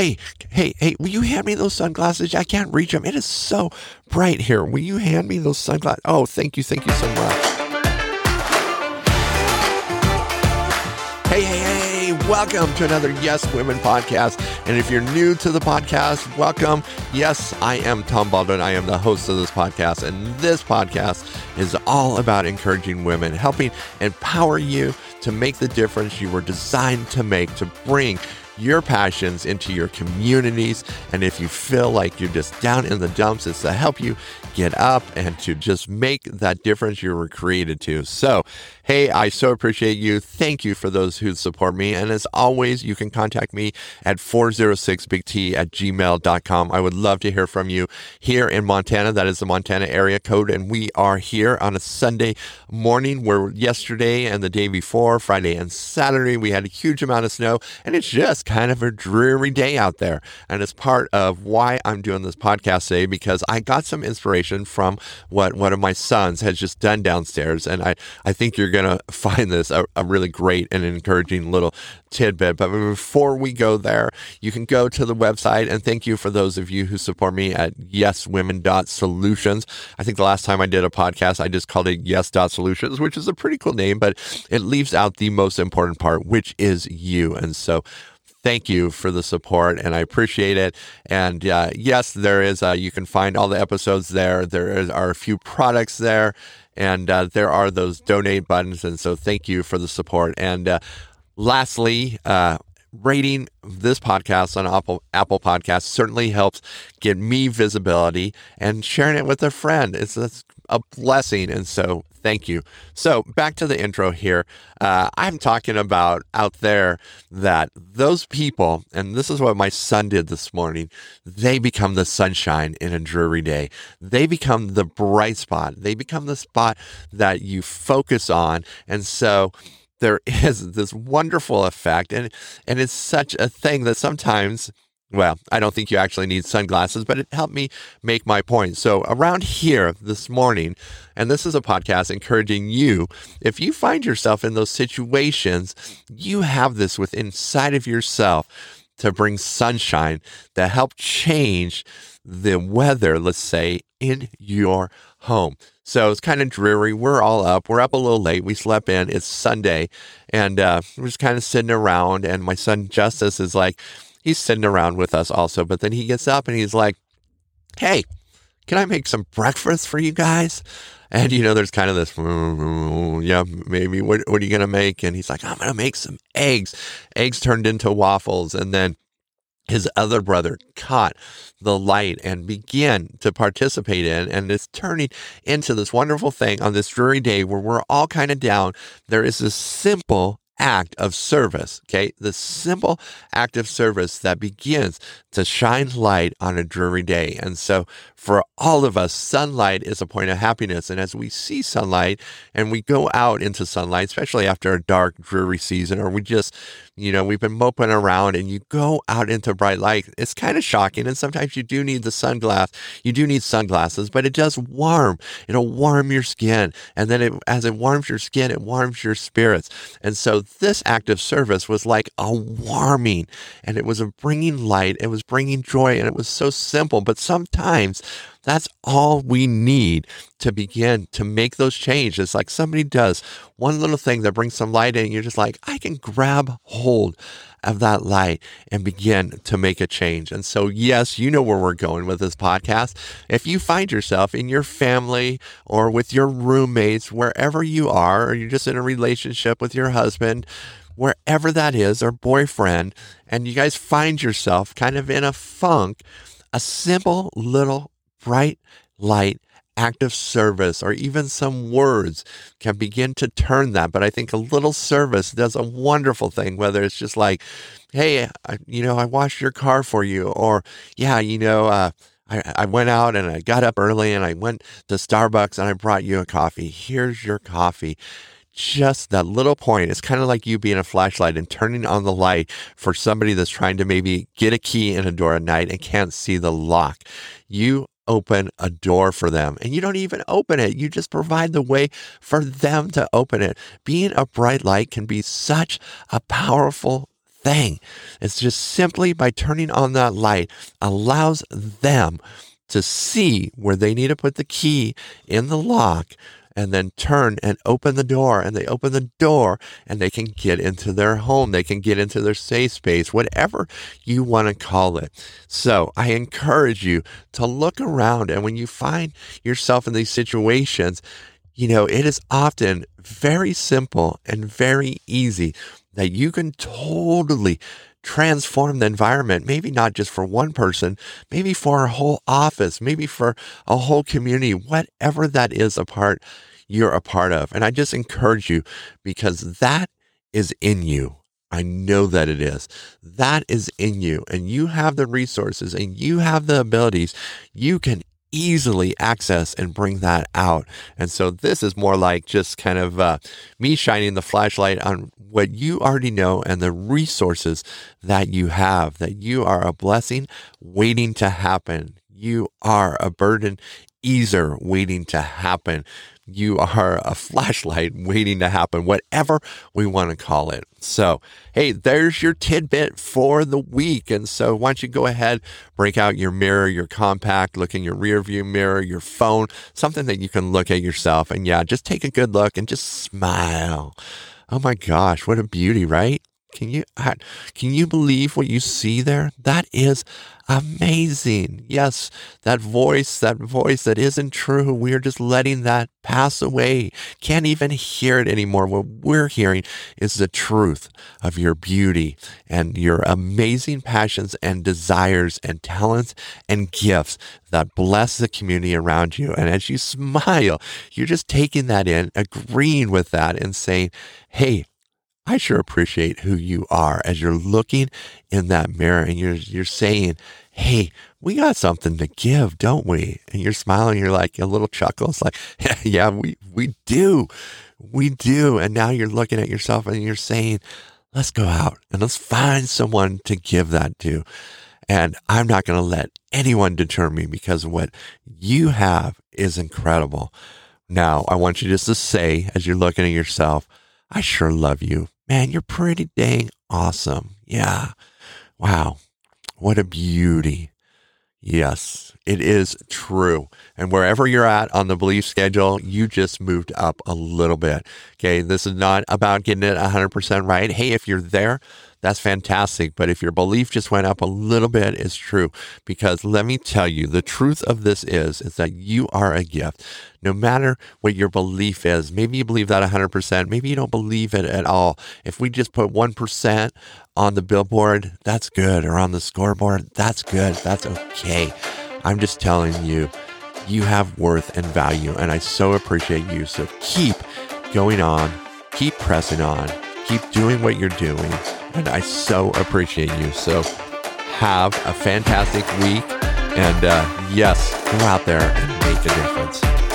hey, will you hand me those sunglasses? I can't reach them. It is so bright here. Will you hand me those sunglasses? Oh, thank you so much. Hey, welcome to another Yes Women podcast. And if you're new to the podcast, welcome. Yes, I am Tom Baldwin. I am the host of this podcast. And this podcast is all about encouraging women, helping empower you to make the difference you were designed to make, to bring your passions into your communities. And if you feel like you're just down in the dumps, it's to help you get up and to just make that difference you were created to. So, hey, I so appreciate you. Thank you for those who support me. And as always, you can contact me at 406BigT@gmail.com. I would love to hear from you here in Montana. That is the Montana area code. And we are here on a Sunday morning where yesterday and the day before, Friday and Saturday, we had a huge amount of snow. And it's just kind of a dreary day out there. And it's part of why I'm doing this podcast today, because I got some inspiration from what one of my sons has just done downstairs. And I think you're going to find this a really great and encouraging little tidbit. But before we go there, you can go to the website, and thank you for those of you who support me at yeswomen.solutions. I think the last time I did a podcast, I just called it yes.solutions, which is a pretty cool name, but it leaves out the most important part, which is you. And so thank you for the support, and I appreciate it. And yes, there is, you can find all the episodes there. There are a few products there, and there are those donate buttons. And so thank you for the support. And lastly, rating this podcast on Apple Podcasts certainly helps get me visibility, and sharing it with a friend. It's a blessing. And so thank you. So back to the intro here. I'm talking about out there that those people, and this is what my son did this morning, they become the sunshine in a dreary day. They become the bright spot. They become the spot that you focus on. And so there is this wonderful effect. And it's such a thing that sometimes, well, I don't think you actually need sunglasses, but it helped me make my point. So around here this morning, and this is a podcast encouraging you, if you find yourself in those situations, you have this within inside of yourself to bring sunshine, to help change the weather, let's say, in your home. So it's kind of dreary. We're all up. We're up a little late. We slept in. It's Sunday. And we're just kind of sitting around. And my son, Justice, is like, he's sitting around with us also. But then he gets up and he's like, hey, can I make some breakfast for you guys? And, you know, there's kind of this, yeah, maybe. What are you going to make? And he's like, I'm going to make some eggs. Eggs turned into waffles. And then his other brother caught the light and began to participate in, and it's turning into this wonderful thing on this dreary day where we're all kind of down. There is this simple act of service, okay? The simple act of service that begins to shine light on a dreary day. And so for all of us, sunlight is a point of happiness. And as we see sunlight and we go out into sunlight, especially after a dark, dreary season, or we just, you know, we've been moping around, and you go out into bright light, it's kind of shocking. And sometimes you do need sunglasses, but it does warm. It'll warm your skin. And then as it warms your skin, it warms your spirits. And so this act of service was like a warming, and it was a bringing light. It was bringing joy, and it was so simple. But sometimes that's all we need to begin to make those changes. Like somebody does one little thing that brings some light in, you're just like, I can grab hold of that light and begin to make a change. And so, yes, you know where we're going with this podcast. If you find yourself in your family or with your roommates, wherever you are, or you're just in a relationship with your husband, wherever that is, or boyfriend, and you guys find yourself kind of in a funk, a simple little bright light act of service, or even some words, can begin to turn that. But I think a little service does a wonderful thing, whether it's just like, hey, I washed your car for you, or I went out and I got up early and I went to Starbucks and I brought you a coffee. Here's your coffee. Just that little point. It's kind of like you being a flashlight and turning on the light for somebody that's trying to maybe get a key in a door at night and can't see the lock. You open a door for them, and you don't even open it. You just provide the way for them to open it. Being a bright light can be such a powerful thing. It's just simply by turning on that light allows them to see where they need to put the key in the lock and then turn and open the door, and they open the door and they can get into their home. They can get into their safe space, whatever you want to call it. So I encourage you to look around, and when you find yourself in these situations, you know, it is often very simple and very easy that you can totally transform the environment, maybe not just for one person, maybe for a whole office, maybe for a whole community, whatever that is a part you're a part of. And I just encourage you, because that is in you. I know that it is. That is in you, and you have the resources and you have the abilities. You can easily access and bring that out. And so this is more like just kind of me shining the flashlight on what you already know and the resources that you have, that you are a blessing waiting to happen. You are a burden easer waiting to happen. You are a flashlight waiting to happen, whatever we want to call it. So, hey, there's your tidbit for the week. And so why don't you go ahead, break out your mirror, your compact, look in your rearview mirror, your phone, something that you can look at yourself. And yeah, just take a good look and just smile. Oh my gosh, what a beauty, right? Can you believe what you see there? That is amazing. Yes, that voice that isn't true, we're just letting that pass away. Can't even hear it anymore. What we're hearing is the truth of your beauty and your amazing passions and desires and talents and gifts that bless the community around you. And as you smile, you're just taking that in, agreeing with that and saying, hey, I sure appreciate who you are, as you're looking in that mirror and you're saying, hey, we got something to give, don't we? And you're smiling, you're like a little chuckle. It's like, yeah, we do. And now you're looking at yourself and you're saying, let's go out and let's find someone to give that to. And I'm not going to let anyone deter me, because what you have is incredible. Now, I want you just to say, as you're looking at yourself, I sure love you. Man, you're pretty dang awesome. Yeah. Wow. What a beauty. Yes, it is true. And wherever you're at on the belief schedule, you just moved up a little bit. Okay. This is not about getting it 100% right. Hey, if you're there, that's fantastic. But if your belief just went up a little bit, it's true. Because let me tell you, the truth of this is that you are a gift. No matter what your belief is, maybe you believe that 100%, maybe you don't believe it at all. If we just put 1% on the billboard, that's good. Or on the scoreboard, that's good. That's okay. I'm just telling you, you have worth and value. And I so appreciate you. So keep going on, keep pressing on, keep doing what you're doing. And I so appreciate you. So have a fantastic week. And yes, go out there and make a difference.